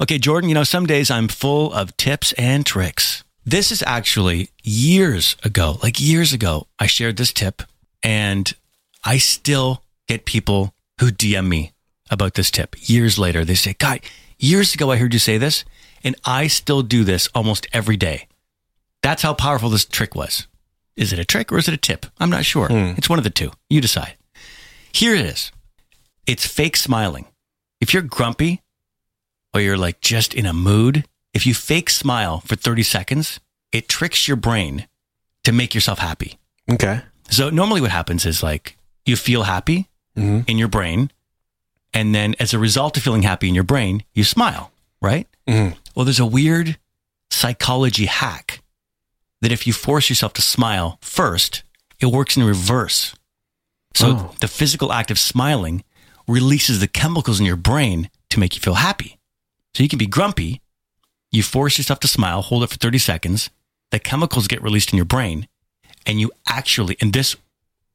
Okay, Jordan, you know, some days I'm full of tips and tricks. This is actually years ago, I shared this tip, and I still get people who DM me about this tip. Years later, they say, "God, years ago I heard you say this, and I still do this almost every day." That's how powerful this trick was. Is it a trick or is it a tip? I'm not sure. It's one of the two. You decide. Here it is. It's fake smiling. If you're grumpy or you're like just in a mood, if you fake smile for 30 seconds, it tricks your brain to make yourself happy. Okay. So normally what happens is like you feel happy in your brain. And then as a result of feeling happy in your brain, you smile, right? Well, there's a weird psychology hack that if you force yourself to smile first, it works in reverse. So the physical act of smiling releases the chemicals in your brain to make you feel happy. So you can be grumpy. You force yourself to smile, hold it for 30 seconds. The chemicals get released in your brain, and you actually, and this,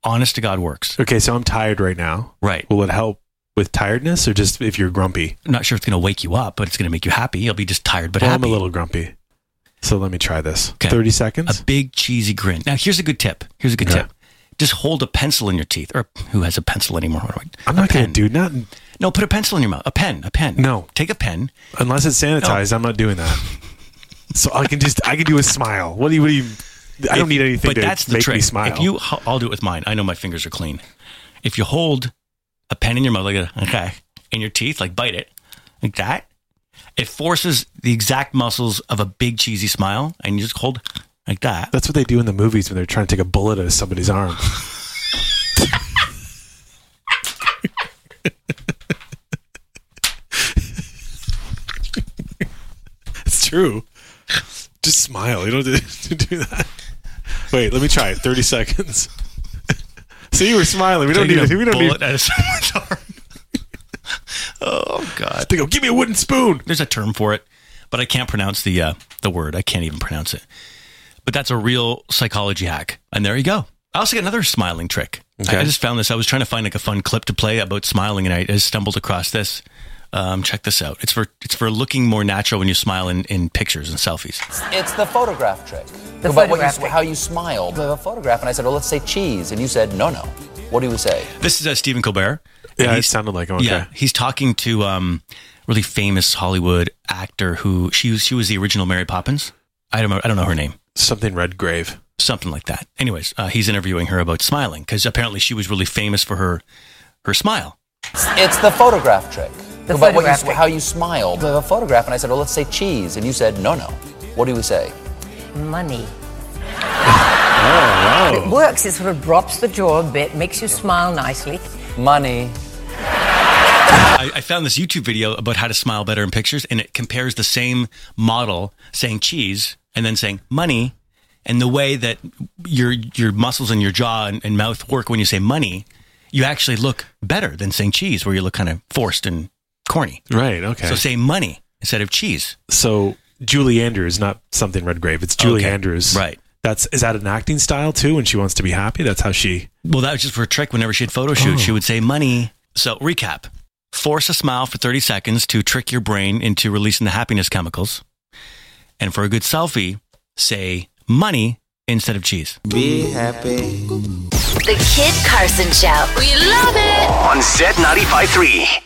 honest to God, works. Okay, so I'm tired right now. Right. Will it help with tiredness or just if you're grumpy? I'm not sure it's going to wake you up, but it's going to make you happy. You'll be just tired, but well, happy. I'm a little grumpy. So let me try this. Okay. 30 seconds. A big cheesy grin. Now, here's a good tip. Just hold a pencil in your teeth. Or who has a pencil anymore? I'm not going to do that. No, put a pencil in your mouth. A pen. No. Take a pen. Unless it's sanitized, no. I'm not doing that. So I can do a smile. What do you I don't need anything but to that's the make trick. Me smile. I'll do it with mine. I know my fingers are clean. If you hold a pen in your mouth, in your teeth, bite it, like that, it forces the exact muscles of a big cheesy smile, and you just hold like that. That's what they do in the movies when they're trying to take a bullet out of somebody's arm. It's true. Just smile. You don't have to do that. Wait, let me try it. 30 seconds. So you were smiling. We don't need a bullet out of someone's arm. Oh, God. They go, give me a wooden spoon. There's a term for it, but I can't pronounce the word. I can't even pronounce it. But that's a real psychology hack. And there you go. I also got another smiling trick. Okay. I just found this. I was trying to find a fun clip to play about smiling, and I stumbled across this. Check this out. It's for looking more natural when you smile in pictures and selfies. It's the photograph trick. How you smile. The photograph. And I said, well, let's say cheese. And you said, no. What do you say? This is Stephen Colbert. Yeah, it sounded like him. Okay. Yeah, he's talking to really famous Hollywood actor who she was the original Mary Poppins. I don't know her name. Something Redgrave. Something like that. Anyways, he's interviewing her about smiling because apparently she was really famous for her smile. It's the photograph trick. How you smiled. The photograph, and I said, well, let's say cheese. And you said, no. What do we say? Money. Oh, wow. It works. It sort of drops the jaw a bit, makes you smile nicely. Money. I found this YouTube video about how to smile better in pictures, and it compares the same model saying cheese and then saying money, and the way that your muscles in your jaw and mouth work when you say money, you actually look better than saying cheese, where you look kind of forced and corny. Right, okay. So say money instead of cheese. So Julie Andrews, not something Redgrave. It's Julie Andrews. Right. Is that an acting style too? When she wants to be happy, that's how she... Well, that was just her trick. Whenever she had photo shoots, she would say money. So recap. Force a smile for 30 seconds to trick your brain into releasing the happiness chemicals. And for a good selfie, say money instead of cheese. Be happy. The Kid Carson Show. We love it. On Z95.3.